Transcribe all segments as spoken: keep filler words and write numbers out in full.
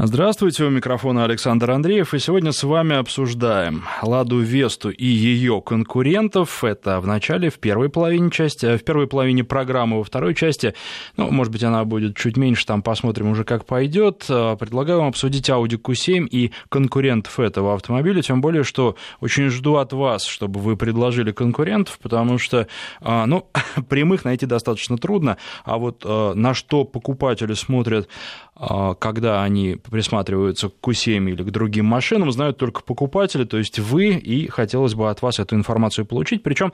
Здравствуйте, у микрофона Александр Андреев, и сегодня с вами обсуждаем Ладу Весту и ее конкурентов. Это в начале, в первой половине части, в первой половине программы, во второй части, ну, может быть, она будет чуть меньше, там посмотрим уже, как пойдет. Предлагаю вам обсудить Audi кью семь и конкурентов этого автомобиля, тем более, что очень жду от вас, чтобы вы предложили конкурентов, потому что, ну, прямых найти достаточно трудно, а вот на что покупатели смотрят, когда они присматриваются к кью семь или к другим машинам, знают только покупатели, то есть вы, и хотелось бы от вас эту информацию получить. Причем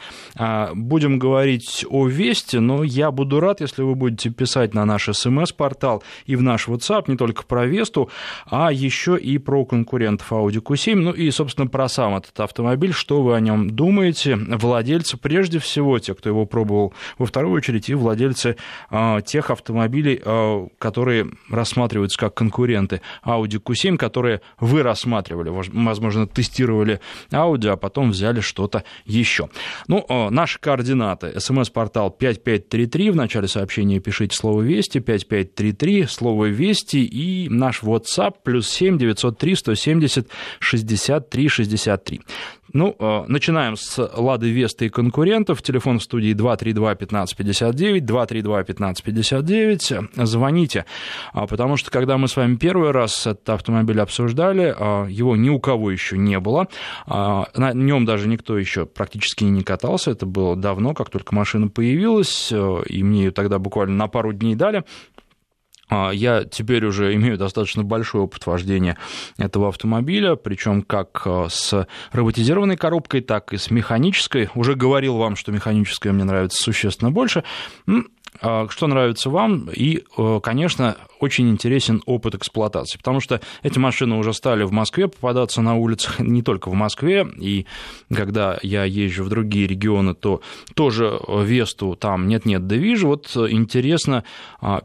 будем говорить о Весте, но я буду рад, если вы будете писать на наш эс эм эс-портал и в наш WhatsApp не только про Весту, а еще и про конкурентов Audi кью семь, ну и, собственно, про сам этот автомобиль, что вы о нем думаете, владельцы прежде всего, те, кто его пробовал, во вторую очередь, и владельцы э, тех автомобилей, э, которые рассматриваются как конкуренты Audi кью семь, которые вы рассматривали, возможно, тестировали Audi, а потом взяли что-то еще. Ну, наши координаты. СМС-портал пять пять три три, в начале сообщения пишите слово «Вести», пять пять три три, слово «Вести», и наш WhatsApp, плюс семь девятьсот три сто семьдесят шестьдесят три шестьдесят три. Ну, начинаем с «Лады Весты» и конкурентов. Телефон в студии два три два пятнадцать пятьдесят девять, два три два пятнадцать пятьдесят девять. Звоните, потому что, когда мы с вами первый раз этот автомобиль обсуждали, его ни у кого еще не было, на нем даже никто еще практически не катался, это было давно, как только машина появилась, и мне ее тогда буквально на пару дней дали. Я теперь уже имею достаточно большой опыт вождения этого автомобиля, причем как с роботизированной коробкой, так и с механической. Уже говорил вам, что механическая мне нравится существенно больше. Что нравится вам, и, конечно, очень интересен опыт эксплуатации, потому что эти машины уже стали в Москве попадаться на улицах, не только в Москве, и когда я езжу в другие регионы, то тоже Весту там нет-нет, да вижу. Вот интересно,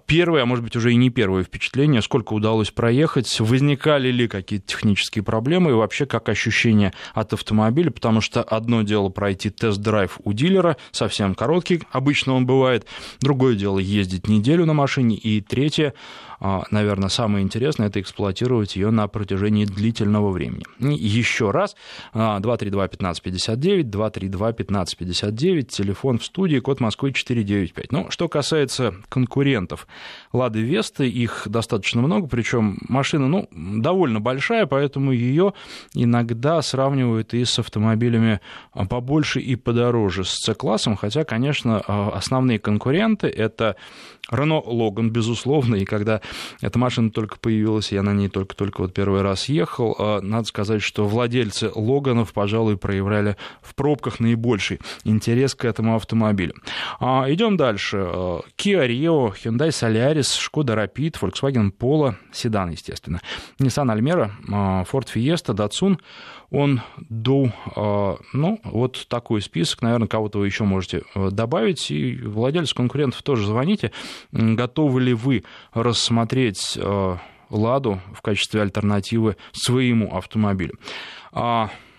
первое, а может быть, уже и не первое впечатление, сколько удалось проехать, возникали ли какие-то технические проблемы, и вообще, как ощущение от автомобиля, потому что одно дело пройти тест-драйв у дилера, совсем короткий, обычно он бывает, другое Другое дело ездить неделю на машине, и третье, наверное, самое интересное, это эксплуатировать ее на протяжении длительного времени. И еще раз, два три два пятнадцать пятьдесят девять, два три два пятнадцать пятьдесят девять, телефон в студии, код Москвы четыре девять пять. Ну, что касается конкурентов Лады Весты, их достаточно много, причем машина, ну, довольно большая, поэтому ее иногда сравнивают и с автомобилями побольше и подороже, с С-классом, хотя, конечно, основные конкуренты — это Renault Logan, безусловно, и когда эта машина только появилась, я на ней только-только вот первый раз ехал, надо сказать, что владельцы Логанов, пожалуй, проявляли в пробках наибольший интерес к этому автомобилю. Идем дальше. Kia Rio, Hyundai Solaris, Skoda Rapid, Volkswagen Polo, седан, естественно, Nissan Almera, Ford Fiesta, Datsun, он до... Ну, вот такой список, наверное, кого-то вы еще можете добавить, и владельцы конкурентов тоже звоните. Готовы ли вы рассмотреть «Ладу» в качестве альтернативы своему автомобилю?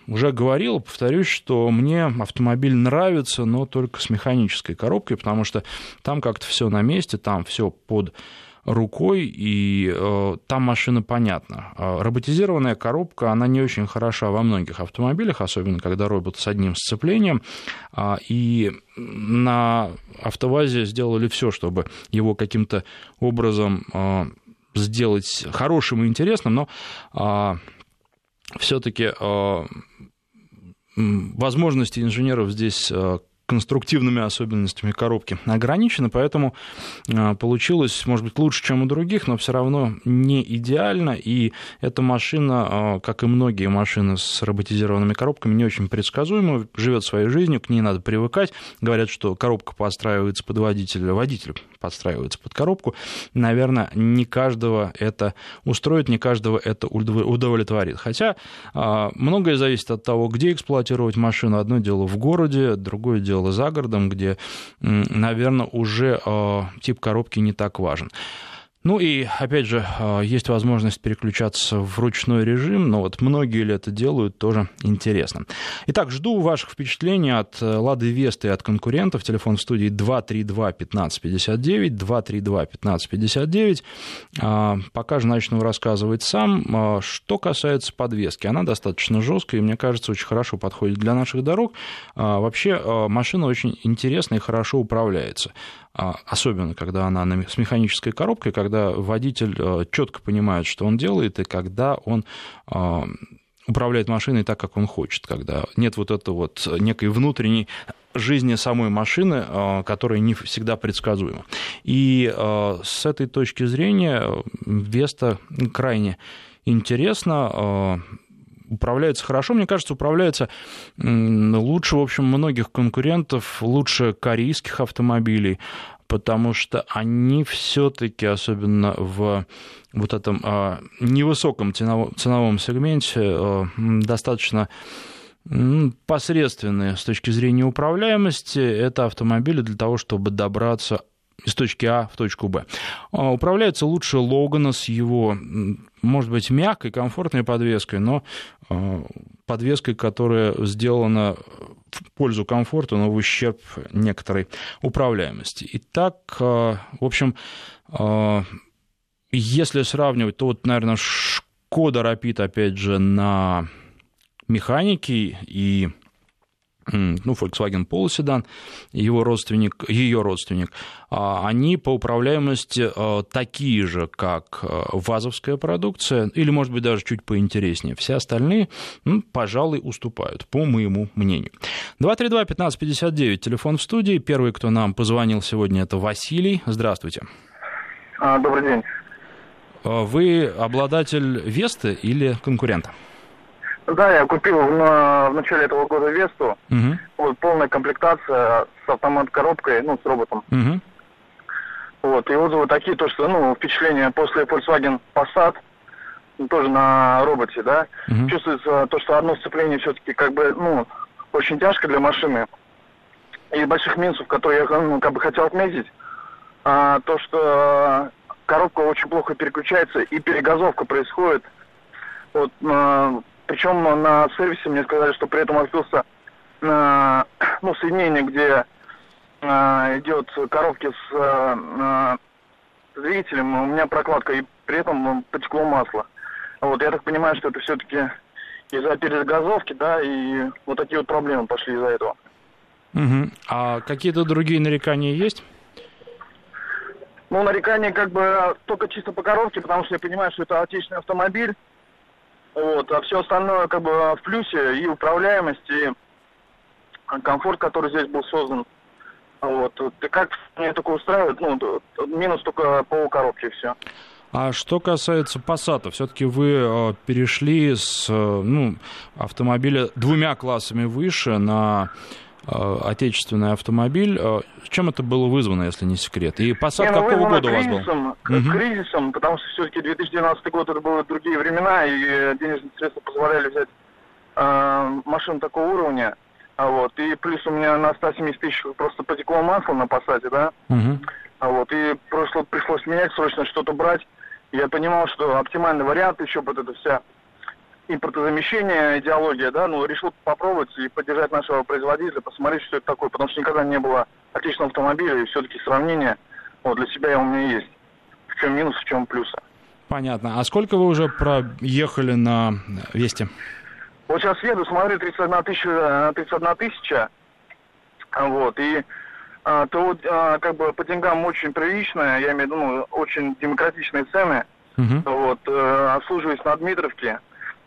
Уже говорил, повторюсь, что мне автомобиль нравится, но только с механической коробкой, потому что там как-то все на месте, там все под рукой, и э, там машина понятна. Роботизированная коробка, она не очень хороша во многих автомобилях, особенно когда робот с одним сцеплением, э, и на АвтоВАЗе сделали все, чтобы его каким-то образом э, сделать хорошим и интересным, но э, все-таки э, возможности инженеров здесь э, конструктивными особенностями коробки ограничены, поэтому получилось, может быть, лучше, чем у других, но все равно не идеально, и эта машина, как и многие машины с роботизированными коробками, не очень предсказуема, живет своей жизнью, к ней надо привыкать. Говорят, что коробка подстраивается под водителя, водитель подстраивается под коробку. Наверное, не каждого это устроит, не каждого это удовлетворит. Хотя многое зависит от того, где эксплуатировать машину. Одно дело в городе, другое дело за городом, где, наверное, уже э, тип коробки не так важен. Ну и, опять же, есть возможность переключаться в ручной режим, но вот многие ли это делают, тоже интересно. Итак, жду ваших впечатлений от «Лады Весты» и от конкурентов. Телефон в студии два три два пятнадцать пятьдесят девять, два три два пятнадцать пятьдесят девять. Пока же начну рассказывать сам. Что касается подвески, она достаточно жесткая и, мне кажется, очень хорошо подходит для наших дорог. Вообще, машина очень интересная и хорошо управляется. Особенно, когда она с механической коробкой, когда водитель четко понимает, что он делает, и когда он управляет машиной так, как он хочет, когда нет вот этой вот некой внутренней жизни самой машины, которая не всегда предсказуема. И с этой точки зрения Веста крайне интересна. Управляется хорошо, мне кажется, управляется лучше, в общем, многих конкурентов, лучше корейских автомобилей, потому что они все-таки, особенно в вот этом невысоком ценовом сегменте, достаточно посредственные с точки зрения управляемости. Это автомобили для того, чтобы добраться из точки А в точку Б. Управляется лучше Логана с его, может быть, мягкой, комфортной подвеской, но подвеской, которая сделана в пользу комфорта, но в ущерб некоторой управляемости. Итак, в общем, если сравнивать, то вот, наверное, Skoda Rapid, опять же, на механике и... ну, Volkswagen Polo седан, его родственник, ее родственник, они по управляемости такие же, как вазовская продукция, или, может быть, даже чуть поинтереснее. Все остальные, ну, пожалуй, уступают, по моему мнению. два три два пятнадцать пятьдесят девять, телефон в студии. Первый, кто нам позвонил сегодня, это Василий. Здравствуйте. Добрый день. Вы обладатель Весты или конкурента? Да, я купил в, в начале этого года Весту, uh-huh. вот, полная комплектация с автомат-коробкой, ну, с роботом. Uh-huh. Вот, и отзывы такие, то, что, ну, впечатление после Volkswagen Passat, ну, тоже на роботе, да, uh-huh. чувствуется то, что одно сцепление все-таки, как бы, ну, очень тяжко для машины. И больших минусов, которые я, ну, как бы хотел отметить, а, то, что коробка очень плохо переключается и перегазовка происходит. Вот, а, причем на сервисе мне сказали, что при этом открылся э, ну, соединение, где э, идет коробки с э, э, двигателем, у меня прокладка, и при этом потекло масло. Вот, я так понимаю, что это все-таки из-за перегазовки, да, и вот такие вот проблемы пошли из-за этого. Угу. А какие-то другие нарекания есть? Ну, нарекания как бы только чисто по коробке, потому что я понимаю, что это отечественный автомобиль. Вот, а все остальное как бы в плюсе, и управляемость, и комфорт, который здесь был создан. Вот, и как мне только устраивает, ну, минус только по коробке, и все. А что касается Passat, все-таки вы перешли с, ну, автомобиля двумя классами выше на отечественный автомобиль. Чем это было вызвано, если не секрет? И Passat не, ну, какого года кризисом, у вас был? Угу. Кризисом, потому что все-таки две тысячи двенадцатый год, это были другие времена, и денежные средства позволяли взять э, машину такого уровня. Вот. И плюс у меня на сто семьдесят тысяч просто потекло масло на Passat, да? Угу. Вот. И прошло, пришлось менять, срочно что-то брать. Я понимал, что оптимальный вариант, еще вот эта вся импортозамещение, идеология, да, ну, решил попробовать и поддержать нашего производителя, посмотреть, что это такое, потому что никогда не было отличного автомобиля, и все-таки сравнение, вот, для себя у меня есть. В чем минус, в чем плюсы. Понятно. А сколько вы уже проехали на Весте? Вот сейчас еду, смотрю, тридцать одна тысяча, тридцать одна тысяча, вот, и а, то вот, а, как бы по деньгам очень приличная, я имею в виду, ну, очень демократичные цены, угу. вот, э, обслуживаюсь на Дмитровке.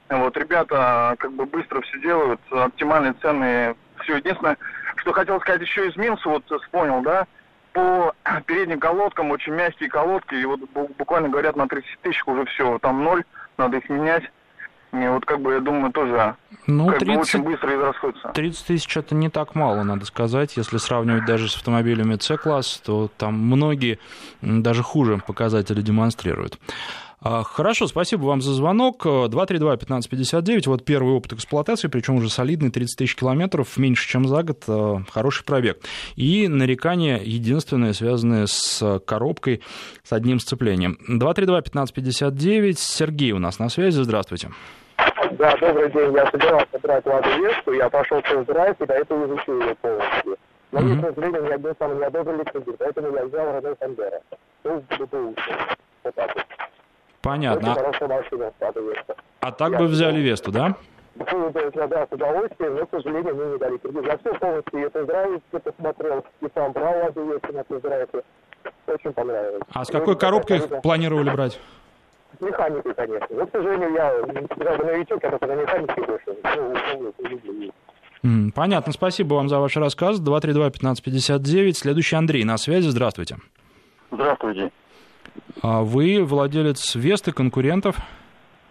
Вот, ребята как бы быстро все делают, оптимальные цены, все. Единственное, что хотел сказать еще из минусов, вот вспомнил, да, по передним колодкам, очень мягкие колодки, и вот буквально говорят, на тридцать тысяч уже все, там ноль, надо их менять. И вот как бы, я думаю, тоже ну, как тридцать бы очень быстро израсходится. тридцать тысяч это не так мало, надо сказать. Если сравнивать даже с автомобилями С-класса, то там многие даже хуже показатели демонстрируют. Хорошо, спасибо вам за звонок. два тридцать два пятнадцать пятьдесят девять. Вот первый опыт эксплуатации, причем уже солидный, тридцать тысяч километров, меньше, чем за год. Хороший пробег. И нарекания единственное, связанное с коробкой, с одним сцеплением. два тридцать два пятнадцать пятьдесят девять. Сергей у нас на связи. Здравствуйте. Да, добрый день. Я собирался брать Ладу Весту. Я пошел тест-драйв и до этого изучил ее полностью. Но, к сожалению, я был самый неодобренный кредит, поэтому я взял Renault Logan. Ну, буду лучше. Вот так вот. Понятно. А так бы взяли Весту, да? Да, с удовольствием, но, к сожалению, мы не дали кредит. Я все полностью ее тест-драйв посмотрел и сам брал Ладу Весту на тест-драйв. Очень понравилось. А с какой коробкой их планировали брать? С механикой, конечно. Но, к сожалению, я даже новичок, я только на механике больше. Ну, не понятно, спасибо вам за ваш рассказ. два тридцать два пятнадцать пятьдесят девять. Следующий Андрей на связи. Здравствуйте. Здравствуйте. Вы владелец Весты, конкурентов?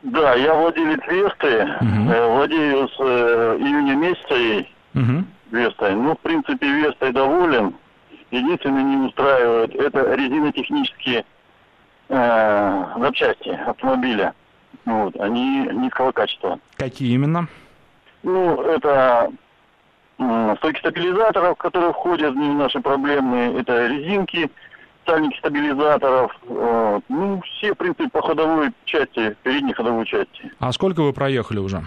Да, я владелец Весты, угу. владею с июня месяца угу. Вестой. Ну, в принципе, Вестой доволен. Единственное, не устраивает, это резинотехнические э, запчасти автомобиля. Вот, они низкого качества. Какие именно? Ну, это м, стойки стабилизаторов, которые входят в наши проблемные, это резинки, сальники стабилизаторов, э, ну, все, в принципе, по ходовой части, передней ходовой части. А сколько вы проехали уже?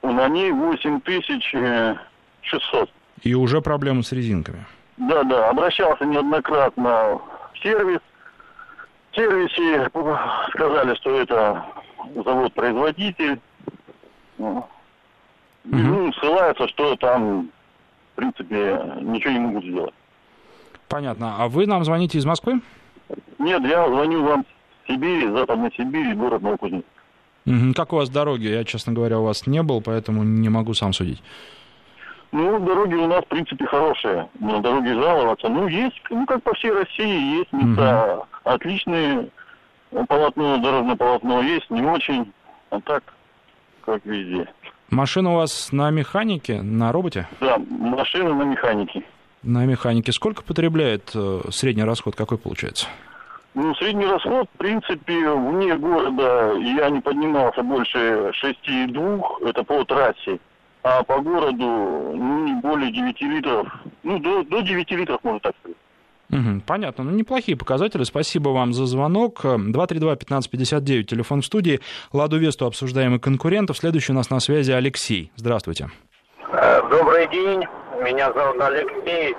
На ней восемь тысяч шестьсот. И уже проблемы с резинками? Да, да, обращался неоднократно в сервис. В сервисе сказали, что это завод-производитель. Uh-huh. Ну, ссылаются, что там, в принципе, ничего не могут сделать. Понятно. А вы нам звоните из Москвы? Нет, я звоню вам в Сибирь, Западной Сибирь, город Новокузнецк. Uh-huh. Как у вас дороги? Я, честно говоря, у вас не был, поэтому не могу сам судить. Ну, дороги у нас, в принципе, хорошие. На дороги жаловаться. Ну, есть, ну, как по всей России, есть места uh-huh. отличные. Полотно, дорожное полотно есть, не очень. А так, как везде. Машина у вас на механике, на роботе? Да, машина на механике. На механике. Сколько потребляет э, средний расход? Какой получается? Ну, средний расход, в принципе, вне города я не поднимался больше шесть целых две десятых, это по трассе. А по городу, ну, не более девяти литров. Ну, до, до девяти литров, можно так сказать. Угу, понятно. Ну, неплохие показатели. Спасибо вам за звонок. два тридцать два пятнадцать пятьдесят девять, телефон в студии. Ладу Весту обсуждаем и конкурентов. Следующий у нас на связи Алексей. Здравствуйте. Добрый день. Меня зовут Алексей.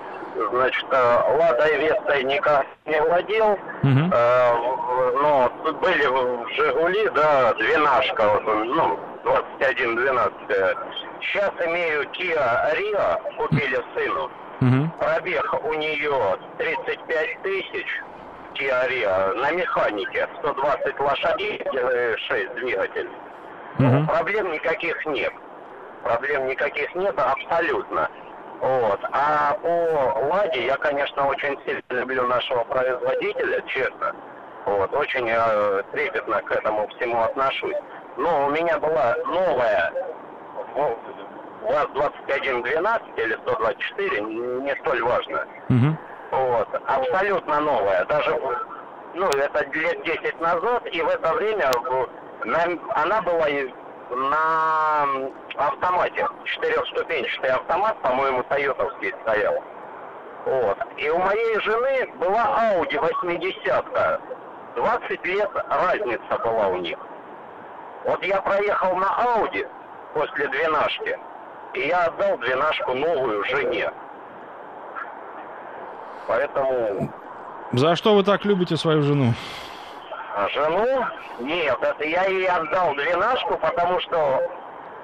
Значит, Ладой Вестой никак не владел. Угу. Но были в «Жигули», да, двенашка, ну, двадцать один двенадцать. Сейчас имею Kia Rio, купили сыну. Угу. Пробег у нее тридцать пять тысяч, теория, на механике, сто двадцать лошадей, шесть двигателей. Угу. Проблем никаких нет. Проблем никаких нет абсолютно. Вот. А по «Ладе» я, конечно, очень сильно люблю нашего производителя, честно. Вот. Очень э, трепетно к этому всему отношусь. Но у меня была новая... Ну, двадцать один двенадцать или сто двадцать четыре, не столь важно. Угу. Вот. Абсолютно новая. Даже, ну, это лет десять назад, и в это время на, она была на автомате. Четырехступенчатый автомат, по-моему, тойотовский стоял. Вот. И у моей жены была Audi восьмидесятка. двадцать лет разница была у них. Вот я проехал на Audi после двенашки. И я отдал двенашку новую жене. Поэтому... За что вы так любите свою жену? Жену? Нет, это я ей отдал двенашку, потому что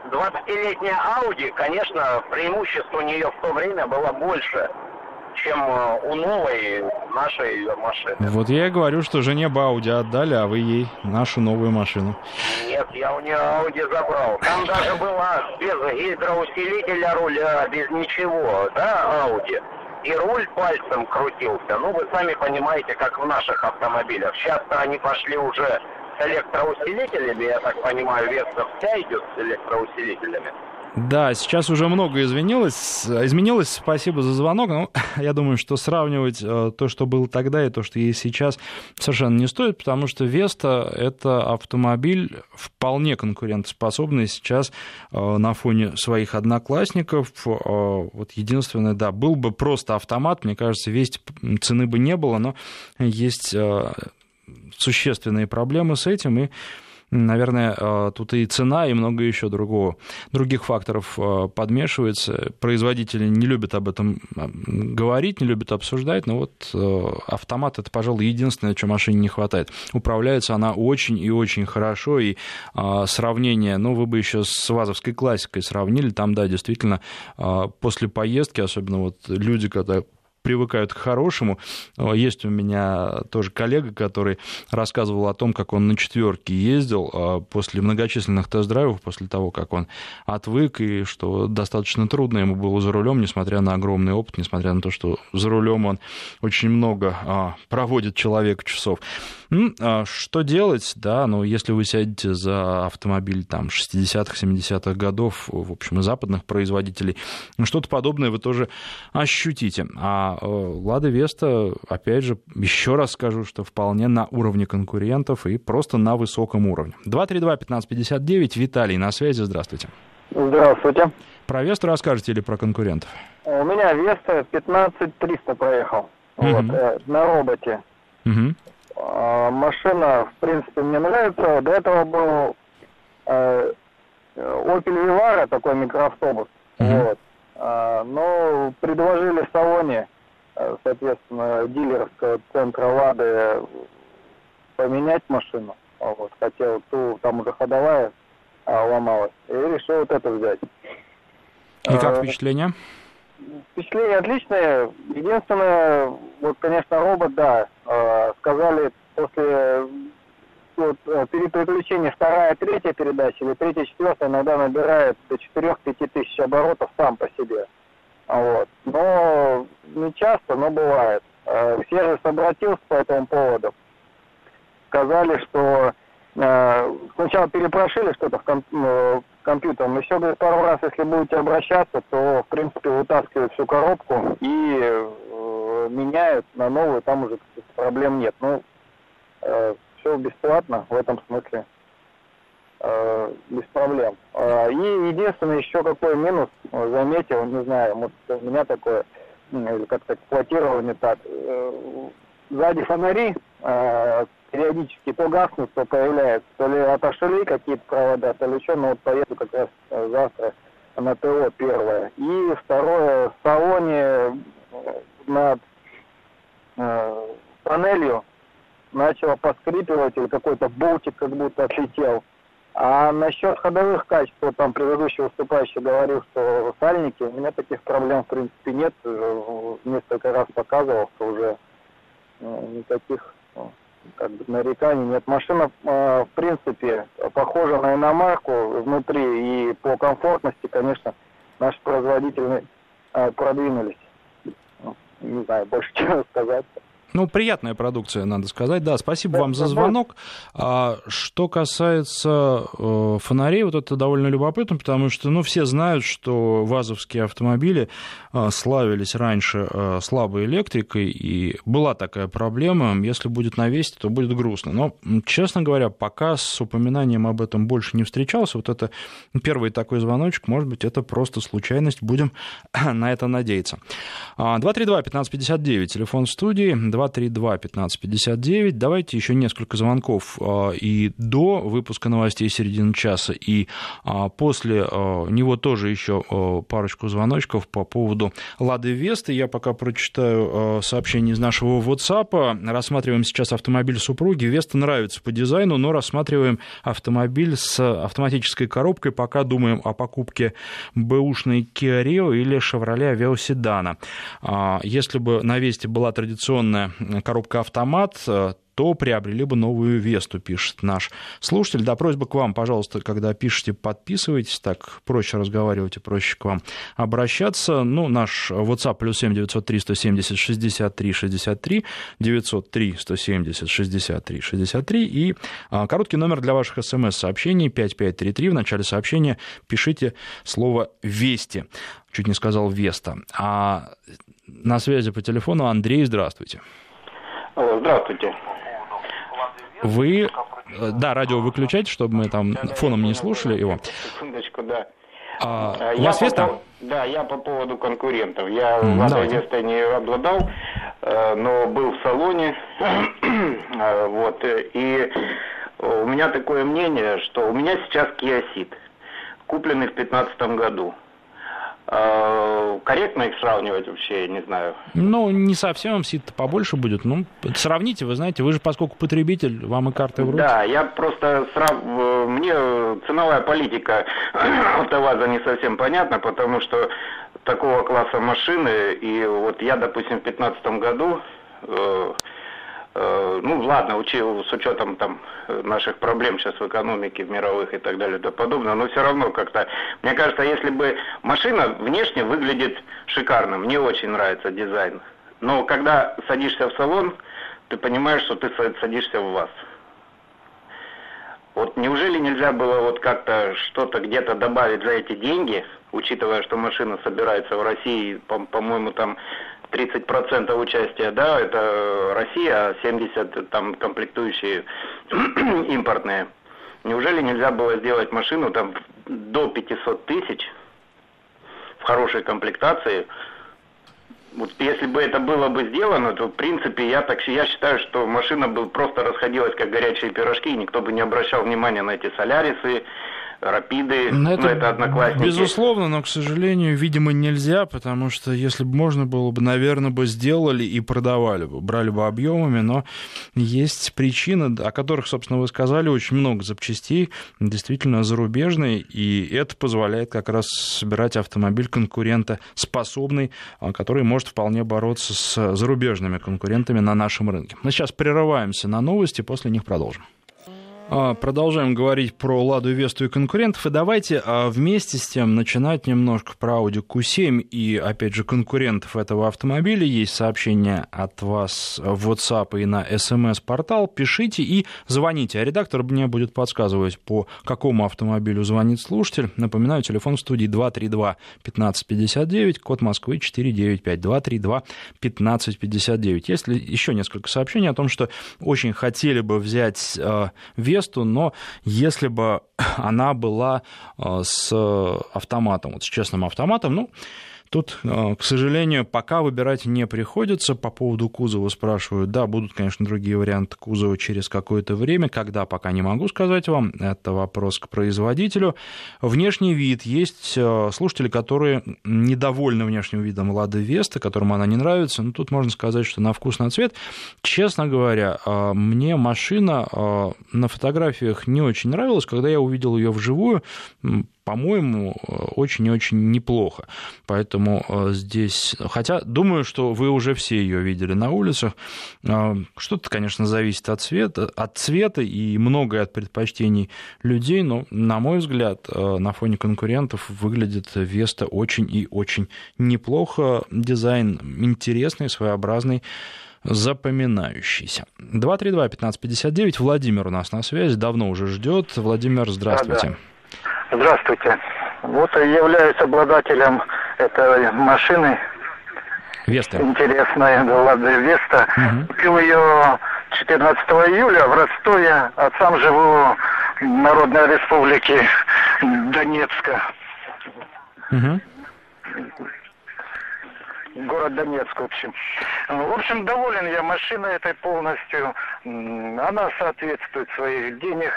двадцатилетняя Audi, конечно, преимущество у нее в то время было больше, чем у новой нашей машины. Вот я и говорю, что жене бы Audi отдали, а вы ей нашу новую машину. Нет, я у нее Audi забрал. Там даже была без гидроусилителя руля, без ничего, да, Audi. И руль пальцем крутился. Ну, вы сами понимаете, как в наших автомобилях. Сейчас-то они пошли уже с электроусилителями, я так понимаю, Веста вся идет с электроусилителями. Да, сейчас уже много изменилось. Изменилось, спасибо за звонок. Но я думаю, что сравнивать то, что было тогда, и то, что есть сейчас, совершенно не стоит, потому что Веста — это автомобиль вполне конкурентоспособный сейчас на фоне своих одноклассников. Вот единственное, да, был бы просто автомат, мне кажется, Весте цены бы не было, но есть существенные проблемы с этим, и наверное, тут и цена, и много еще другого. Других факторов подмешивается. Производители не любят об этом говорить, не любят обсуждать, но вот автомат — это, пожалуй, единственное, чего машине не хватает. Управляется она очень и очень хорошо, и сравнение, ну, вы бы еще с вазовской классикой сравнили, там, да, действительно, после поездки, особенно вот люди, когда привыкают к хорошему. Есть у меня тоже коллега, который рассказывал о том, как он на четверке ездил после многочисленных тест-драйвов, после того, как он отвык, и что достаточно трудно ему было за рулем, несмотря на огромный опыт, несмотря на то, что за рулем он очень много проводит человек часов. Что делать? Да, ну, если вы сядете за автомобиль там шестидесятых, семидесятых годов, в общем, западных производителей, что-то подобное вы тоже ощутите. А Лада Веста, опять же, еще раз скажу, что вполне на уровне конкурентов и просто на высоком уровне. два три два пятнадцать пятьдесят девять, Виталий на связи, здравствуйте. Здравствуйте. Про Весту расскажете или про конкурентов? У меня Веста пятнадцать триста проехал, uh-huh. вот, на роботе. Uh-huh. А, машина, в принципе, мне нравится. До этого был э, Opel Vivara, такой микроавтобус, uh-huh. вот. Но предложили в салоне, соответственно, дилерского центра «Лады» поменять машину. Вот, хотел ту, там уже ходовая а, ломалась. И решил вот это взять. И как впечатление? Впечатление отличное. Единственное, вот, конечно, робот, да, сказали после вот, переключения вторая, третья передача или третья, четвертая иногда набирает до четырех-пяти тысяч оборотов сам по себе. Вот. Но не часто, но бывает. Сервис обратился по этому поводу. Сказали, что э, сначала перепрошили что-то в ком- э, компьютером, еще говорит, пару раз, если будете обращаться, то в принципе вытаскивают всю коробку и э, меняют на новую, там уже проблем нет. Ну, э, все бесплатно, в этом смысле э, без проблем. Э, и единственный еще какой минус заметил, не знаю, может у меня такое, или как-то эксплуатирование так. Э, сзади фонари э, периодически то гаснут, то появляются, то ли отошли какие-то провода, то ли еще, но вот поеду как раз завтра на ТО первое. И второе, в салоне над э, панелью начало поскрипивать, или какой-то болтик как будто отлетел. А насчет ходовых качеств, вот там предыдущий выступающий говорил, что сальники, у меня таких проблем в принципе нет. Несколько раз показывал, что уже никаких как бы нареканий нет. Машина в принципе похожа на иномарку внутри, и по комфортности, конечно, наши производители продвинулись. Не знаю, больше чего сказать. Ну, приятная продукция, надо сказать. Да, спасибо вам за звонок. А что касается э, фонарей, вот это довольно любопытно, потому что, ну, все знают, что вазовские автомобили э, славились раньше э, слабой электрикой, и была такая проблема. Если будет на Весте, то будет грустно. Но, честно говоря, пока с упоминанием об этом больше не встречался. Вот это первый такой звоночек, может быть, это просто случайность. Будем на это надеяться. два три два пятнадцать пятьдесят девять, телефон в студии. два три два пятнадцать пятьдесят девять. Давайте еще несколько звонков и до выпуска новостей середины часа, и после него тоже еще парочку звоночков по поводу Лады Весты. Я пока прочитаю сообщение из нашего WhatsApp. Рассматриваем сейчас автомобиль супруги. Веста нравится по дизайну, но рассматриваем автомобиль с автоматической коробкой. Пока думаем о покупке бэушной Kia Rio или Chevrolet Aveo седана. Если бы на Весте была традиционная коробка автомат, то приобрели бы новую Весту, пишет наш слушатель. Да, просьба к вам, пожалуйста, когда пишете, подписывайтесь, так проще разговаривать и проще к вам обращаться. Ну, наш WhatsApp плюс семь девятьсот три сто семьдесят шестьдесят три шестьдесят три, девятьсот три сто семьдесят шестьдесят три шестьдесят три, и а, короткий номер для ваших смс-сообщений пять пять три три, в начале сообщения пишите слово «Вести». Чуть не сказал «Веста». А на связи по телефону Андрей, здравствуйте. Здравствуйте. Вы, да, радио выключайте, чтобы мы там фоном не слушали его. Секундочку, да. А, у вас Веста? По... Да, я по поводу конкурентов. Я Ладой Вестой не обладал, но был в салоне. Вот. И у меня такое мнение, что у меня сейчас Kia Ceed, купленный в пятнадцатом году. Корректно их сравнивать вообще, я не знаю. Ну, не совсем, сит-то побольше будет. Ну, сравните, вы знаете, вы же, поскольку потребитель, вам и карты в руки. Да, я просто срав... мне ценовая политика АвтоВАЗа не совсем понятна, потому что такого класса машины, и вот я, допустим, в пятнадцатом году, э, э, ну, ладно, учил, с учетом там наших проблем сейчас в экономике, в мировых и так далее и тому подобное, но все равно как-то, мне кажется, если бы машина внешне выглядит шикарно, мне очень нравится дизайн, но когда садишься в салон, ты понимаешь, что ты садишься в ВАЗ. Вот неужели нельзя было вот как-то что-то где-то добавить за эти деньги, учитывая, что машина собирается в России, по- по-моему, там тридцать процентов участия, да, это Россия, а семьдесят процентов там комплектующие импортные. Неужели нельзя было сделать машину там до пятьсот тысяч в хорошей комплектации? Вот если бы это было бы сделано, то в принципе я так я считаю, что машина бы просто расходилась как горячие пирожки, и никто бы не обращал внимания на эти Солярисы, Рапиды, но это, ну, это одноклассники. Безусловно, но, к сожалению, видимо, нельзя, потому что если бы можно было бы, наверное, бы сделали и продавали бы, брали бы объемами, но есть причины, о которых, собственно, вы сказали, очень много запчастей, действительно зарубежные, и это позволяет как раз собирать автомобиль конкурентоспособный, который может вполне бороться с зарубежными конкурентами на нашем рынке. Мы сейчас прерываемся на новости, после них продолжим. Продолжаем говорить про «Ладу Весту» и конкурентов, и давайте вместе с тем начинать немножко про Audi кью семь и, опять же, конкурентов этого автомобиля. Есть сообщения от вас в WhatsApp и на эс эм эс-портал. Пишите и звоните, а редактор мне будет подсказывать, по какому автомобилю звонит слушатель. Напоминаю, телефон в студии два три два пятнадцать пятьдесят девять, код Москвы четыре девять пять, два три два пятнадцать пятьдесят девять. Есть еще несколько сообщений о том, что очень хотели бы взять Весту, но если бы она была с автоматом, вот с честным автоматом, ну, тут, к сожалению, пока выбирать не приходится. По поводу кузова спрашивают. Да, будут, конечно, другие варианты кузова через какое-то время. Когда, пока не могу сказать вам. Это вопрос к производителю. Внешний вид. Есть слушатели, которые недовольны внешним видом «Лады Весты», которым она не нравится. Но тут можно сказать, что на вкус, на цвет. Честно говоря, мне машина на фотографиях не очень нравилась. Когда я увидел ее вживую, по-моему, очень и очень неплохо. Поэтому здесь... Хотя, думаю, что вы уже все ее видели на улицах. Что-то, конечно, зависит от цвета, от цвета и многое от предпочтений людей, но, на мой взгляд, на фоне конкурентов выглядит Веста очень и очень неплохо. Дизайн интересный, своеобразный, запоминающийся. два три два пятнадцать пятьдесят девять. Владимир у нас на связи, давно уже ждет. Владимир, здравствуйте. Да-да. Здравствуйте. Вот я являюсь обладателем этой машины. Веста. Интересная, Лада Веста. Угу. Купил ее четырнадцатого июля в Ростове, а сам живу в Народной Республике Донецка. Угу. Город Донецк, в общем. В общем, доволен я машиной этой полностью. Она соответствует своих денег.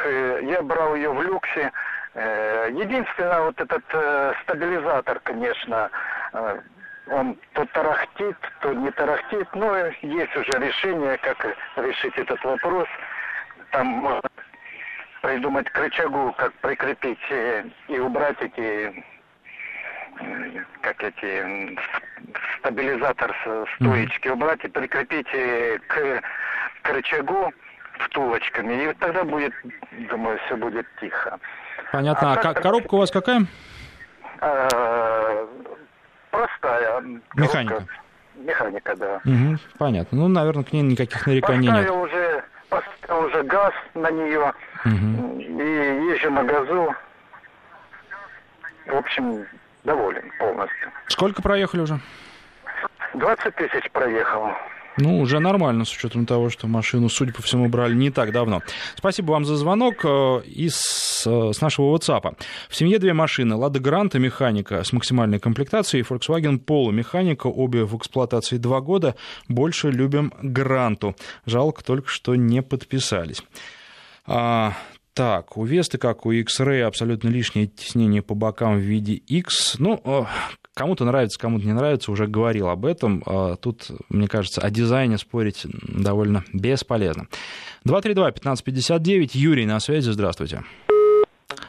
Я брал ее в люксе. Единственное, вот этот э, стабилизатор, конечно, э, он то тарахтит, то не тарахтит, но есть уже решение, как решить этот вопрос. Там можно придумать к рычагу, как прикрепить э, и убрать эти, э, как эти стабилизатор с стоечки убрать и прикрепите к, к рычагу втулочками. И тогда будет, думаю, все будет тихо. Понятно. А, а как, коробка у вас какая? А, простая. Механика. Коробка. Механика, да. Угу, понятно. Ну, наверное, к ней никаких нареканий поставил нет. Уже, поставил уже газ на нее. Угу. И езжу на газу. В общем, доволен полностью. Сколько проехали уже? двадцать тысяч проехал. Ну, уже нормально, с учетом того, что машину, судя по всему, брали не так давно. Спасибо вам за звонок из, с нашего WhatsApp. В семье две машины. Lada Granta, механика с максимальной комплектацией, и Volkswagen Polo, механика. Обе в эксплуатации два года. Больше любим Гранту. Жалко только, что не подписались. А... Так, у Весты, как у X-Ray, абсолютно лишнее теснение по бокам в виде X. Ну, кому-то нравится, кому-то не нравится, уже говорил об этом. Тут, мне кажется, о дизайне спорить довольно бесполезно. два три два пятнадцать пятьдесят девять, Юрий на связи, здравствуйте.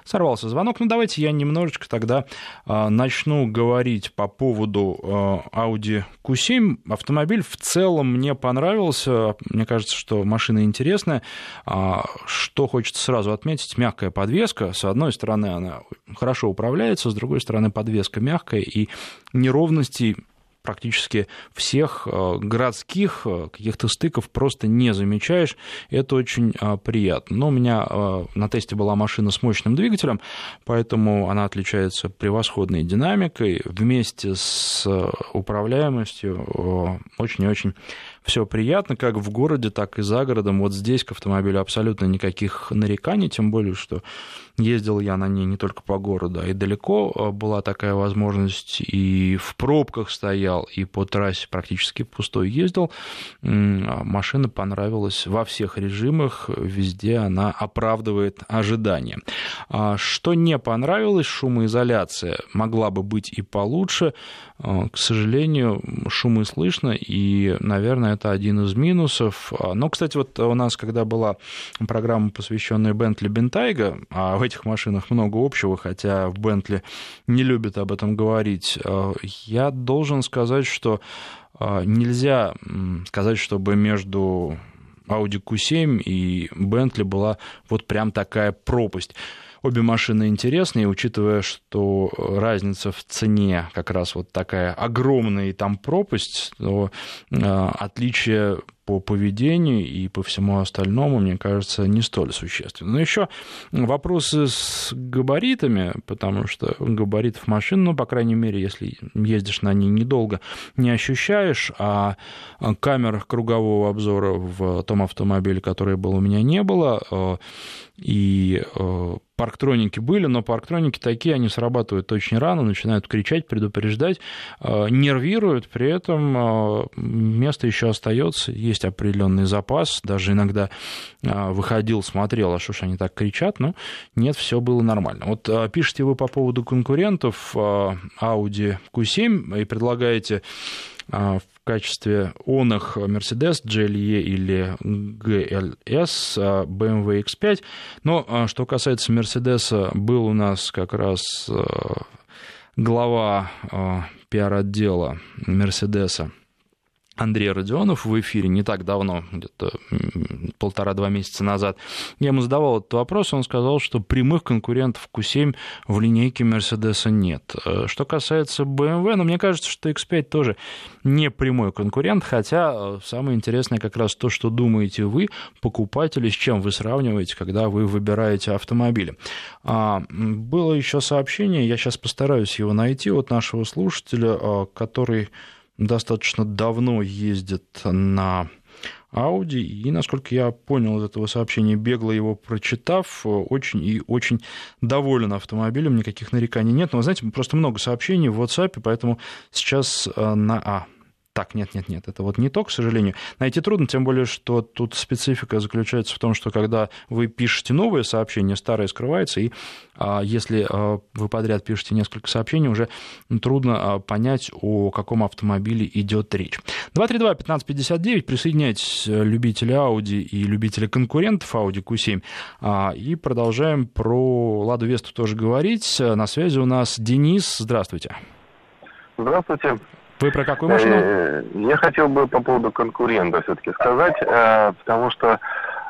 Сорвался звонок. Ну, давайте я немножечко тогда э, начну говорить по поводу э, Audi кью семь. Автомобиль в целом мне понравился. Мне кажется, что машина интересная. А, что хочется сразу отметить, мягкая подвеска. С одной стороны, она хорошо управляется, с другой стороны, подвеска мягкая, и неровности практически всех городских каких-то стыков просто не замечаешь. Это очень приятно. Но у меня на тесте была машина с мощным двигателем, поэтому она отличается превосходной динамикой. Вместе с управляемостью очень и очень все приятно, как в городе, так и за городом. Вот здесь к автомобилю абсолютно никаких нареканий, тем более, что ездил я на ней не только по городу, а и далеко. Была такая возможность, и в пробках стоял, и по трассе практически пустой ездил. Машина понравилась во всех режимах, везде она оправдывает ожидания. Что не понравилось, шумоизоляция могла бы быть и получше. К сожалению, шумы слышно, и, наверное, это один из минусов. Но, кстати, вот у нас, когда была программа, посвященная Bentley Bentayga, а в этих машинах много общего, хотя в Bentley не любят об этом говорить, я должен сказать, что нельзя сказать, чтобы между Audi кью семь и Bentley была вот прям такая пропасть. Обе машины интересные, учитывая, что разница в цене как раз вот такая огромная, и там пропасть, то э, отличие по поведению и по всему остальному, мне кажется, не столь существенно. Но еще вопросы с габаритами, потому что габаритов машин, ну, по крайней мере, если ездишь на ней недолго, не ощущаешь, а камер кругового обзора в том автомобиле, который был у меня, не было, и парктроники были, но парктроники такие, они срабатывают очень рано, начинают кричать, предупреждать, нервируют, при этом место еще остается, есть определенный запас, даже иногда выходил, смотрел, а что ж они так кричат, но нет, все было нормально. Вот пишите вы по поводу конкурентов Audi кью семь и предлагаете в качестве онных Mercedes джи эл или джи эл эс, бэ эм вэ икс пять. Но что касается Mercedes, был у нас как раз глава пиар-отдела Mercedes Андрей Родионов в эфире не так давно, где-то полтора-два месяца назад. Я ему задавал этот вопрос, он сказал, что прямых конкурентов кью семь в линейке Мерседеса нет. Что касается бэ эм вэ, ну, мне кажется, что икс пять тоже не прямой конкурент, хотя самое интересное как раз то, что думаете вы, покупатели, с чем вы сравниваете, когда вы выбираете автомобили. Было еще сообщение, я сейчас постараюсь его найти, от нашего слушателя, который достаточно давно ездит на Audi, и, насколько я понял из этого сообщения, бегло его прочитав, очень и очень доволен автомобилем, никаких нареканий нет. Но, вы знаете, просто много сообщений в WhatsApp, поэтому сейчас на «а». Так, нет-нет-нет, это вот не то, к сожалению. Найти трудно, тем более, что тут специфика заключается в том, что когда вы пишете новые сообщения, старые скрываются, и а, если а, вы подряд пишете несколько сообщений, уже трудно а, понять, о каком автомобиле идет речь. два три два пятнадцать пятьдесят девять, присоединяйтесь, любители Audi и любители конкурентов Audi кью семь, а, и продолжаем про Ладу Весту тоже говорить. На связи у нас Денис, здравствуйте. Здравствуйте. Вы про какую машину? Я хотел бы по поводу конкурента все-таки сказать, потому что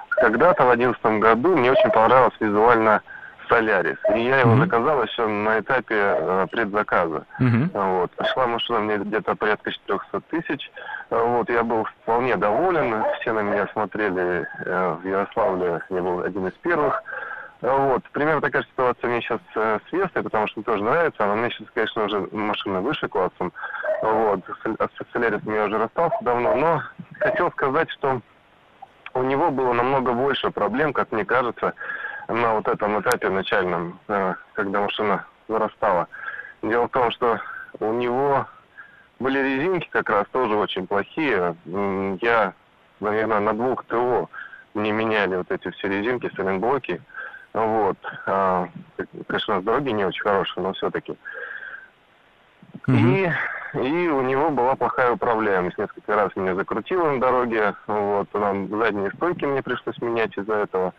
когда-то в две тысячи одиннадцатом году мне очень понравилось визуально Solaris. И я его mm-hmm. заказал еще на этапе э, предзаказа. Mm-hmm. Вот. Шла машина мне где-то порядка четыреста тысяч. Вот. Я был вполне доволен. Все на меня смотрели э, в Ярославле. Я был один из первых. Вот. Примерно такая ситуация у меня сейчас э, с Вестой, потому что мне тоже нравится. Она мне сейчас, конечно, уже машина выше классом. Вот. С Solaris я уже расстался давно. Но хотел сказать, что у него было намного больше проблем, как мне кажется, на вот этом этапе начальном, когда машина вырастала. Дело в том, что у него были резинки как раз тоже очень плохие. Я, наверное, на двух ТО мне меняли вот эти все резинки, сайлентблоки. Вот. Конечно, с дороги не очень хорошие, но все-таки. Mm-hmm. И, и у него была плохая управляемость. Несколько раз меня закрутило на дороге. Вот. Задние стойки мне пришлось менять из-за этого.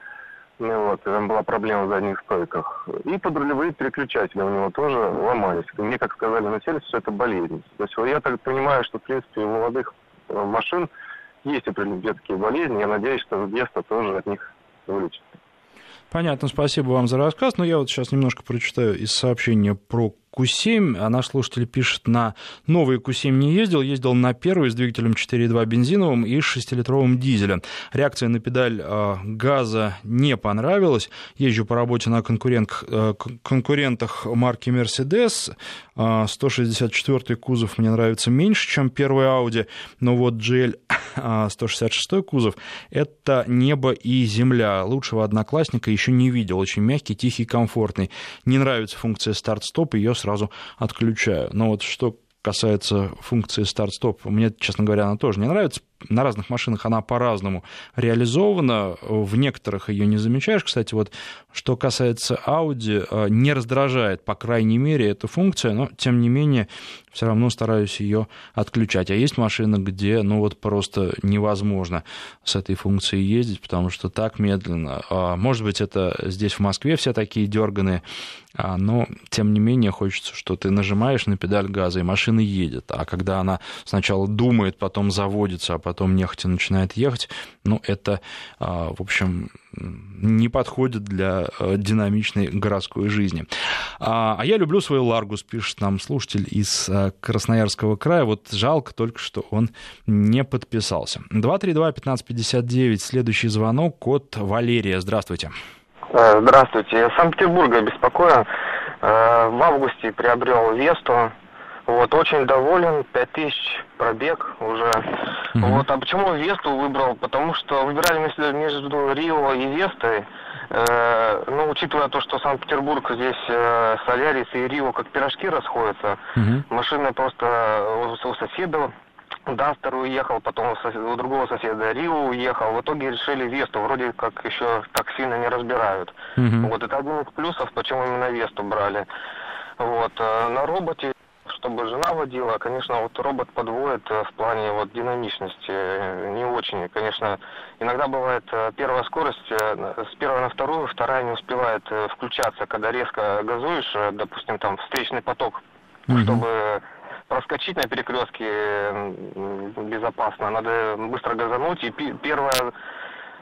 Ну вот, там была проблема в задних стойках. И подрулевые переключатели у него тоже ломались. Мне, как сказали на сервисе, что это болезнь. То есть я так понимаю, что, в принципе, у молодых машин есть определенные детские болезни. Я надеюсь, что Веста тоже от них вылечится. Понятно, спасибо вам за рассказ. Но я вот сейчас немножко прочитаю из сообщения про Ку семь. А наш слушатель пишет: на новый Ку семь не ездил, ездил на первый с двигателем четыре и два бензиновым и шестилитровым дизелем. Реакция на педаль э, газа не понравилась. Езжу по работе на конкурентах, э, конкурентах марки Mercedes. Э, сто шестьдесят четвёртый кузов мне нравится меньше, чем первый Audi. Но вот джи эл э, сто шестьдесят шестой кузов — это небо и земля. Лучшего одноклассника еще не видел. Очень мягкий, тихий, комфортный. Не нравится функция старт-стоп, ее сразу отключаю. Но вот что касается функции старт-стоп, мне, честно говоря, она тоже не нравится. На разных машинах она по-разному реализована, в некоторых ее не замечаешь. Кстати, вот что касается Audi, не раздражает, по крайней мере, эта функция, но, тем не менее, все равно стараюсь ее отключать. А есть машины, где, ну, вот просто невозможно с этой функцией ездить, потому что так медленно. Может быть, это здесь, в Москве, все такие дерганые, но, тем не менее, хочется, что ты нажимаешь на педаль газа, и машина едет. А когда она сначала думает, потом заводится, а потом нехотя начинает ехать, ну, это, в общем, не подходит для динамичной городской жизни. А я люблю свой Ларгус, пишет нам слушатель из Красноярского края. Вот жалко только, что он не подписался. два три два пятнадцать пятьдесят девять, следующий звонок от Валерия. Здравствуйте. Здравствуйте, я Санкт-Петербурга беспокою. В августе приобрел Весту. Вот, очень доволен, пять тысяч пробег уже. Mm-hmm. Вот, а почему Весту выбрал? Потому что выбирали между, между Рио и Вестой. Э, ну, учитывая то, что Санкт-Петербург, здесь э, Солярис и Рио как пирожки расходятся. Mm-hmm. Машина просто у, у соседа Дастер уехал, потом у, сос... у другого соседа Рио уехал. В итоге решили Весту, вроде как еще так сильно не разбирают. Mm-hmm. Вот, это один из плюсов, почему именно Весту брали. Вот, э, на роботе, чтобы жена водила, конечно, вот робот подводит в плане вот динамичности. Не очень, конечно. Иногда бывает первая скорость, с первой на вторую, вторая не успевает включаться, когда резко газуешь, допустим, там встречный поток, mm-hmm. чтобы проскочить на перекрестке безопасно, надо быстро газануть, и первая...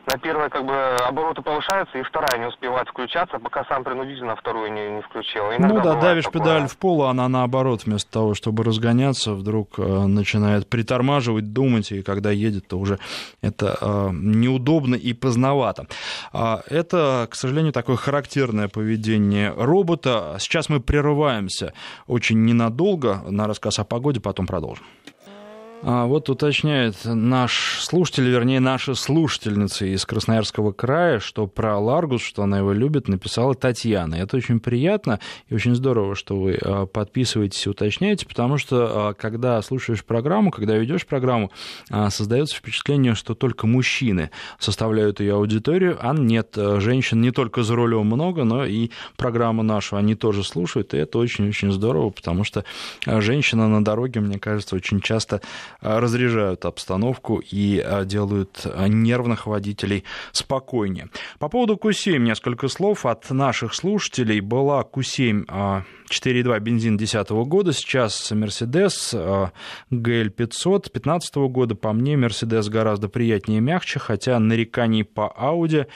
На первой как бы обороты повышаются, и вторая не успевает включаться, пока сам принудительно вторую не, не включил. Иногда ну да, давишь такое. Педаль в пол, а она наоборот, вместо того, чтобы разгоняться, вдруг э, начинает притормаживать, думать, и когда едет, то уже это э, неудобно и поздновато. А это, к сожалению, такое характерное поведение робота. Сейчас мы прерываемся очень ненадолго на рассказ о погоде, потом продолжим. А вот уточняет наш слушатель, вернее, наша слушательница из Красноярского края, что про Ларгус, что она его любит, написала Татьяна. Это очень приятно и очень здорово, что вы подписываетесь и уточняете, потому что, когда слушаешь программу, когда ведешь программу, создается впечатление, что только мужчины составляют ее аудиторию, а нет, женщин не только за рулем много, но и программу нашу они тоже слушают, и это очень-очень здорово, потому что женщина на дороге, мне кажется, очень часто разряжают обстановку и делают нервных водителей спокойнее. По поводу Q семь несколько слов от наших слушателей. Была Q семь четыре и два бензин две тысячи десятого года, сейчас Mercedes джи эл пятьсот две тысячи пятнадцатого года. По мне, Mercedes гораздо приятнее и мягче, хотя нареканий по Audi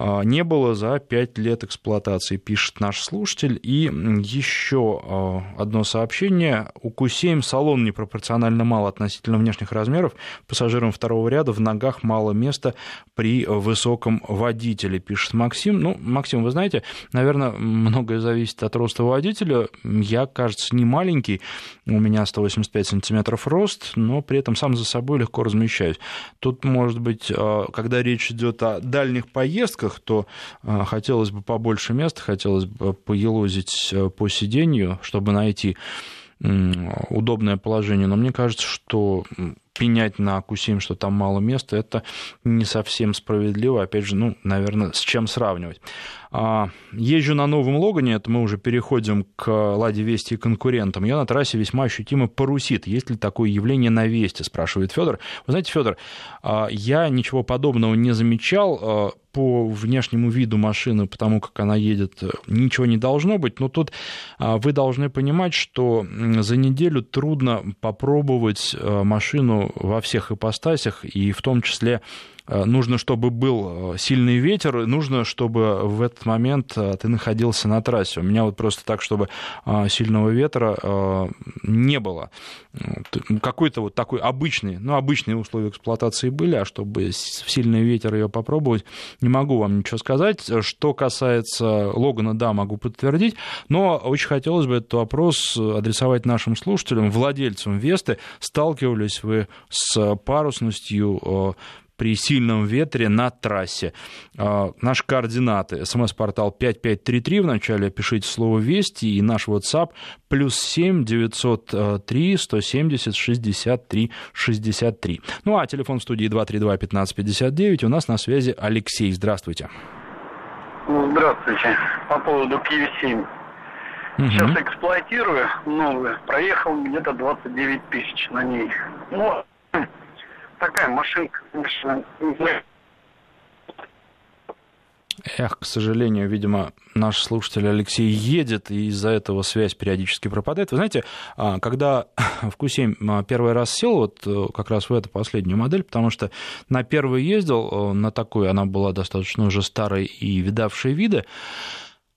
не было за пять лет эксплуатации, пишет наш слушатель. И еще одно сообщение. У Q семь салон непропорционально мал относительно внешних размеров. Пассажирам второго ряда в ногах мало места при высоком водителе, пишет Максим. Ну, Максим, вы знаете, наверное, многое зависит от роста водителя. Я, кажется, не маленький. У меня сто восемьдесят пять сантиметров рост, но при этом сам за собой легко размещаюсь. Тут, может быть, когда речь идет о дальних поездках, то хотелось бы побольше места, хотелось бы поелозить по сиденью, чтобы найти удобное положение. Но мне кажется, что пенять на Q семь, что там мало места, это не совсем справедливо. Опять же, ну, наверное, с чем сравнивать. Езжу на новом Логане, это мы уже переходим к Ладе Весте и конкурентам. Ее на трассе весьма ощутимо парусит. Есть ли такое явление на Весте, спрашивает Федор. Вы знаете, Федор, я ничего подобного не замечал. По внешнему виду машины, потому как она едет, ничего не должно быть. Но тут вы должны понимать, что за неделю трудно попробовать машину во всех ипостасях, и в том числе нужно, чтобы был сильный ветер, и нужно, чтобы в этот момент ты находился на трассе. У меня вот просто так, чтобы сильного ветра не было. Какой-то вот такой обычный, ну, обычные условия эксплуатации были, а чтобы в сильный ветер ее попробовать, не могу вам ничего сказать. Что касается Логана, да, могу подтвердить, но очень хотелось бы этот вопрос адресовать нашим слушателям, владельцам Весты. Сталкивались вы с парусностью при сильном ветре на трассе? Наши координаты. СМС-портал пять пять три три. Вначале пишите слово «Вести» и наш WhatsApp плюс семь девятьсот три сто семьдесят шестьдесят три шестьдесят три. Ну а телефон в студии два три два пятнадцать пятьдесят девять. У нас на связи Алексей. Здравствуйте. Здравствуйте. По поводу кью семь. Сейчас угу. эксплуатирую новую. Проехал где-то двадцать девять тысяч на ней. Ну, такая машинка, конечно. Эх, к сожалению, видимо, наш слушатель Алексей едет, и из-за этого связь периодически пропадает. Вы знаете, когда в Q семь первый раз сел, вот как раз в эту последнюю модель, потому что на первую ездил, на такой, она была достаточно уже старой и видавшей виды,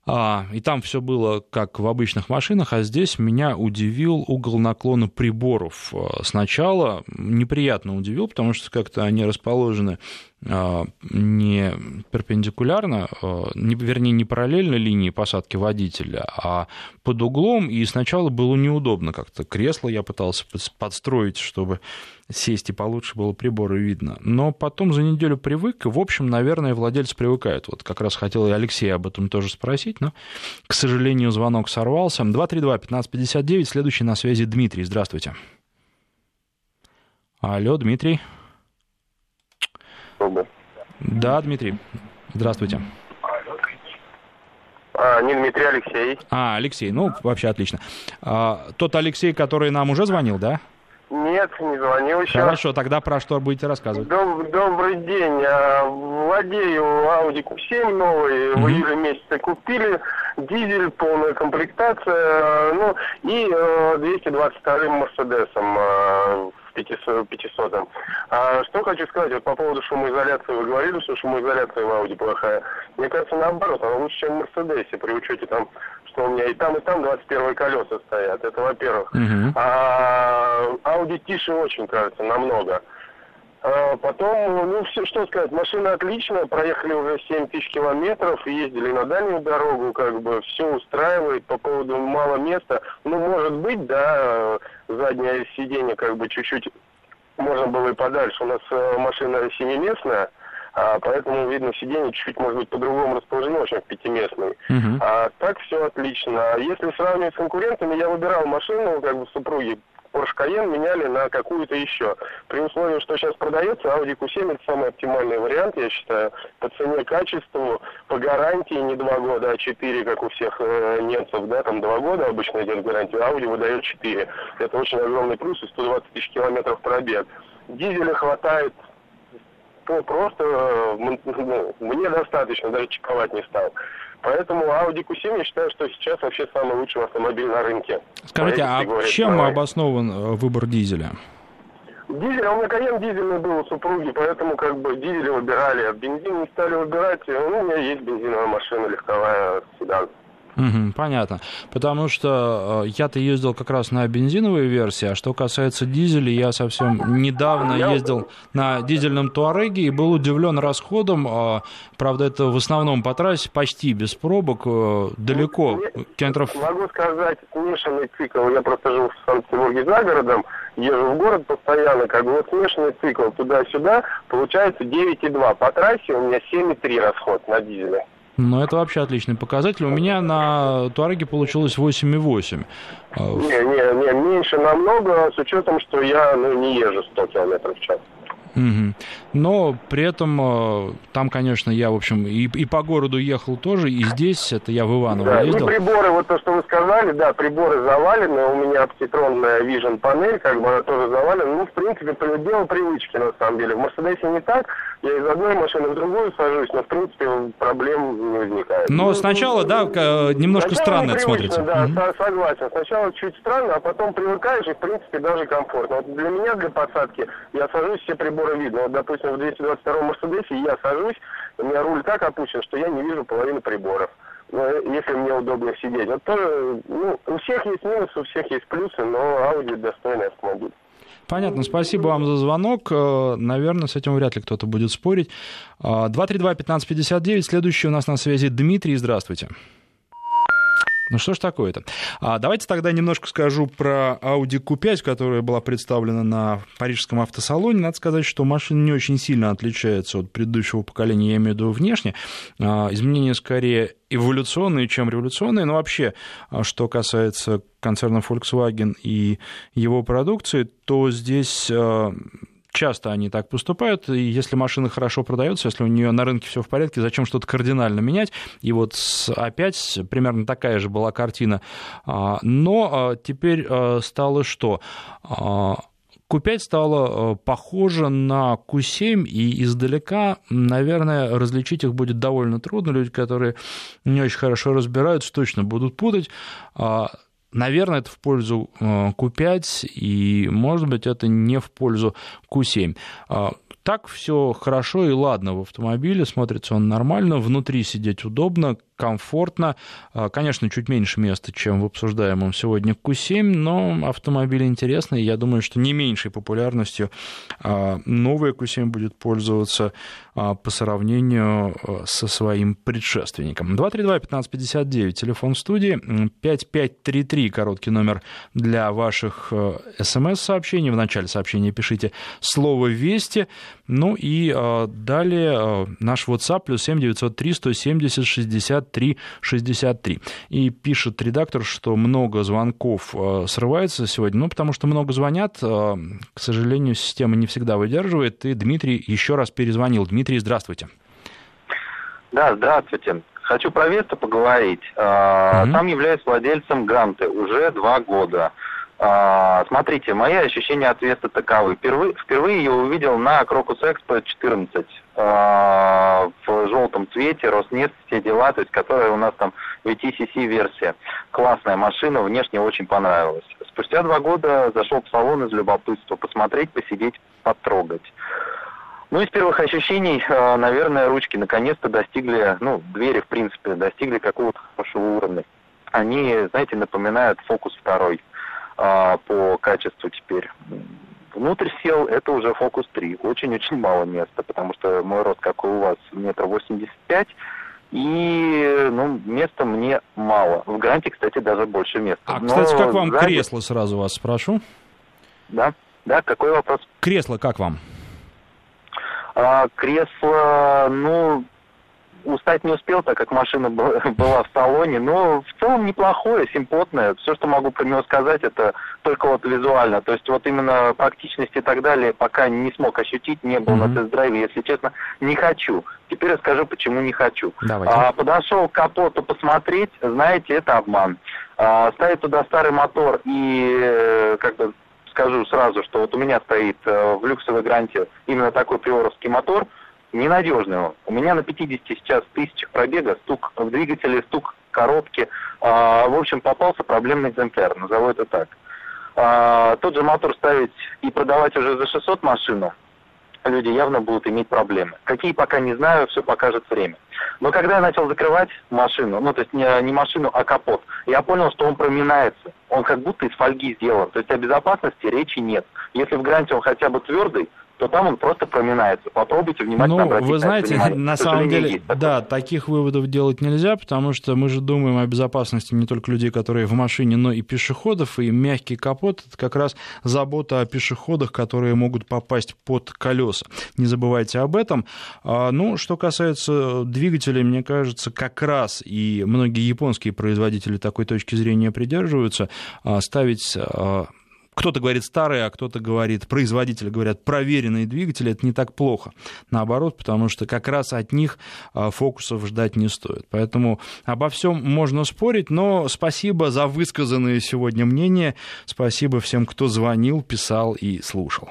и там все было как в обычных машинах, а здесь меня удивил угол наклона приборов. Сначала неприятно удивил, потому что как-то они расположены не перпендикулярно, вернее, не параллельно линии посадки водителя, а под углом, и сначала было неудобно как-то. Кресло я пытался подстроить, чтобы сесть и получше было приборы видно. Но потом за неделю привык, и, в общем, наверное, владельцы привыкают. Вот как раз хотел и Алексея об этом тоже спросить, но, к сожалению, звонок сорвался. два три два пятнадцать пятьдесят девять, следующий на связи Дмитрий. Здравствуйте. Алло, Дмитрий. Да, Дмитрий. Здравствуйте. А, не Дмитрий, Алексей. А, Алексей, ну, вообще отлично. А, тот Алексей, который нам уже звонил, да? Нет, не звонил еще. Хорошо, тогда про что будете рассказывать? Доб- добрый день. Владею Audi кью семь новый. Mm-hmm. В июле месяце купили. Дизель, полная комплектация. Ну, и двести двадцать вторым Mercedes'ом. пятьсот. А что хочу сказать, вот по поводу шумоизоляции. Вы говорили, что шумоизоляция в Ауди плохая. Мне кажется, наоборот, она лучше, чем в Мерседесе, при учете там, что у меня и там, и там двадцать первые колеса стоят. Это во-первых. Uh-huh. А Ауди тише очень, кажется, намного. А потом, ну, все, что сказать, машина отличная, проехали уже семь тысяч километров, ездили на дальнюю дорогу, как бы все устраивает. По поводу мало места, ну, может быть, да, заднее сиденье, как бы, чуть-чуть можно было и подальше. У нас машина семиместная, а поэтому, видно, сиденье чуть-чуть, может быть, по-другому расположено, чем в пятиместной. Uh-huh. А так все отлично. Если сравнивать с конкурентами, я выбирал машину, как бы, супруги Porsche Cayenne меняли на какую-то еще. При условии, что сейчас продается, Audi Q семь — это самый оптимальный вариант, я считаю, по цене, качеству, по гарантии не два года, а четыре, как у всех э, немцев, да, там два года обычно идет гарантия, Audi выдает четыре. Это очень огромный плюс, и сто двадцать тысяч километров пробег. Дизеля хватает, ну, просто, ну, мне достаточно, даже чековать не стал. Поэтому Audi Ку семь, я считаю, что сейчас вообще самый лучший автомобиль на рынке. Скажите, а чем говорить, обоснован выбор дизеля? Дизель, у меня Cayenne дизельный был у супруги, поэтому как бы дизель выбирали, а бензин не стали выбирать. Ну, у меня есть бензиновая машина, легковая, седан. Угу, понятно. Потому что я-то ездил как раз на бензиновой версии, а что касается дизеля, я совсем недавно ездил на дизельном Туареге и был удивлен расходом. Правда, это в основном по трассе, почти без пробок, далеко. Километров... Могу сказать, смешанный цикл. Я просто живу в Санкт-Петербурге за городом, езжу в город постоянно, как бы вот смешанный цикл туда-сюда, получается девять и два. По трассе у меня семь и три расход на дизеле. Ну, это вообще отличный показатель. У меня на Туареге получилось восемь и восемь. Не, не, не, меньше намного, с учетом, что я, ну, не езжу сто километров в час. Угу. Но при этом там, конечно, я, в общем, и, и по городу ехал тоже, и здесь, это я в Иваново да, ездил. И приборы, вот то, что вы сказали, да, приборы завалены, у меня оптитронная Vision панель, как бы она тоже завалена, ну, в принципе, дело привычки, на самом деле. В Мерседесе не так, я из одной машины в другую сажусь, но, в принципе, проблем не возникает. Но ну, сначала, ну, да, немножко сначала странно это смотрится. Да, угу. Согласен, сначала чуть странно, а потом привыкаешь, и, в принципе, даже комфортно. Вот для меня, для посадки, я сажусь, все приборы видно. Вот, допустим, в двести двадцать втором Мерседесе я сажусь, у меня руль так опущен, что я не вижу половину приборов, если мне удобно сидеть. Вот тоже, ну, у всех есть минусы, у всех есть плюсы, но Audi достойный автомобиль. Понятно, спасибо вам за звонок. Наверное, с этим вряд ли кто-то будет спорить. два три два пятнадцать пятьдесят девять. Следующий у нас на связи Дмитрий. Здравствуйте. Ну что ж такое-то? А, давайте тогда немножко скажу про Audi Ку пять, которая была представлена на парижском автосалоне. Надо сказать, что машина не очень сильно отличается от предыдущего поколения, я имею в виду внешне. А, изменения скорее эволюционные, чем революционные. Но вообще, что касается концерна Volkswagen и его продукции, то здесь... Часто они так поступают, и если машина хорошо продается, если у нее на рынке все в порядке, зачем что-то кардинально менять? И вот опять примерно такая же была картина. Но теперь стало что? Ку пять стало похоже на Ку семь, и издалека, наверное, различить их будет довольно трудно. Люди, которые не очень хорошо разбираются, точно будут путать. Наверное, это в пользу Ку пять, и, может быть, это не в пользу Ку семь. Так все хорошо и ладно в автомобиле, смотрится он нормально, внутри сидеть удобно, комфортно. Конечно, чуть меньше места, чем в обсуждаемом сегодня Ку семь, но автомобиль интересный, и я думаю, что не меньшей популярностью новая Ку семь будет пользоваться по сравнению со своим предшественником. два три два пятнадцать пятьдесят девять, телефон студии, пять пять три три, короткий номер для ваших эс эм эс-сообщений. В начале сообщения пишите слово «Вести». Ну и э, далее э, наш WhatsApp плюс семь девятьсот три сто семьдесят шестьдесят три шестьдесят три. И пишет редактор, что много звонков э, срывается сегодня, ну потому что много звонят, э, к сожалению, система не всегда выдерживает, и Дмитрий еще раз перезвонил. Дмитрий, здравствуйте. Да, здравствуйте. Хочу про Весту поговорить. Э, угу. Сам являюсь владельцем Гранты уже два года. Смотрите, мои ощущения от Весты таковы. Впервые, впервые ее увидел на Крокус Экспо четырнадцать э, в желтом цвете, Роснефть, все дела, то есть которая у нас там ви ти си си-версия. Классная машина, внешне очень понравилась. Спустя два года зашел в салон из любопытства посмотреть, посидеть, потрогать. Ну, из первых ощущений, э, наверное, ручки наконец-то достигли, ну, двери, в принципе, достигли какого-то хорошего уровня. Они, знаете, напоминают Фокус два. По качеству теперь. Внутрь сел, это уже Фокус три. Очень-очень мало места, потому что мой рост, как и у вас, метр восемьдесят пять. И, ну, места мне мало. В Гранте, кстати, даже больше места. А, но, кстати, как вам сзади... кресло, сразу вас спрошу? Да, да, какой вопрос? Кресло как вам? А, кресло, ну... Устать не успел, так как машина была в салоне, но в целом неплохое, симпотное. Все, что могу про него сказать, это только вот визуально. То есть вот именно практичность и так далее пока не смог ощутить, не был mm-hmm. на тест-драйве, если честно, не хочу. Теперь расскажу, почему не хочу. А, подошел к капоту посмотреть, знаете, это обман. А, ставит туда старый мотор и как бы скажу сразу, что вот у меня стоит в люксовой гранте именно такой приоровский мотор, ненадежный он. У меня на пятидесяти сейчас тысячах пробега, стук в двигателе, стук в коробке. А, в общем, попался проблемный экземпляр, назову это так. А, тот же мотор ставить и продавать уже за шестьсот машину, люди явно будут иметь проблемы. Какие, пока не знаю, все покажет время. Но когда я начал закрывать машину, ну, то есть не, не машину, а капот, я понял, что он проминается. Он как будто из фольги сделан. То есть о безопасности речи нет. Если в гранте он хотя бы твердый, то там он просто проминается. Попробуйте внимательно обратить внимание. Ну, вы знаете, внимание. на К самом деле, да, таких выводов делать нельзя, потому что мы же думаем о безопасности не только людей, которые в машине, но и пешеходов, и мягкий капот — это как раз забота о пешеходах, которые могут попасть под колеса. Не забывайте об этом. Ну, что касается двигателей, мне кажется, как раз и многие японские производители такой точки зрения придерживаются, ставить... Кто-то говорит старые, а кто-то говорит, производители говорят, проверенные двигатели, это не так плохо. Наоборот, потому что как раз от них фокусов ждать не стоит. Поэтому обо всем можно спорить, но спасибо за высказанные сегодня мнения. Спасибо всем, кто звонил, писал и слушал.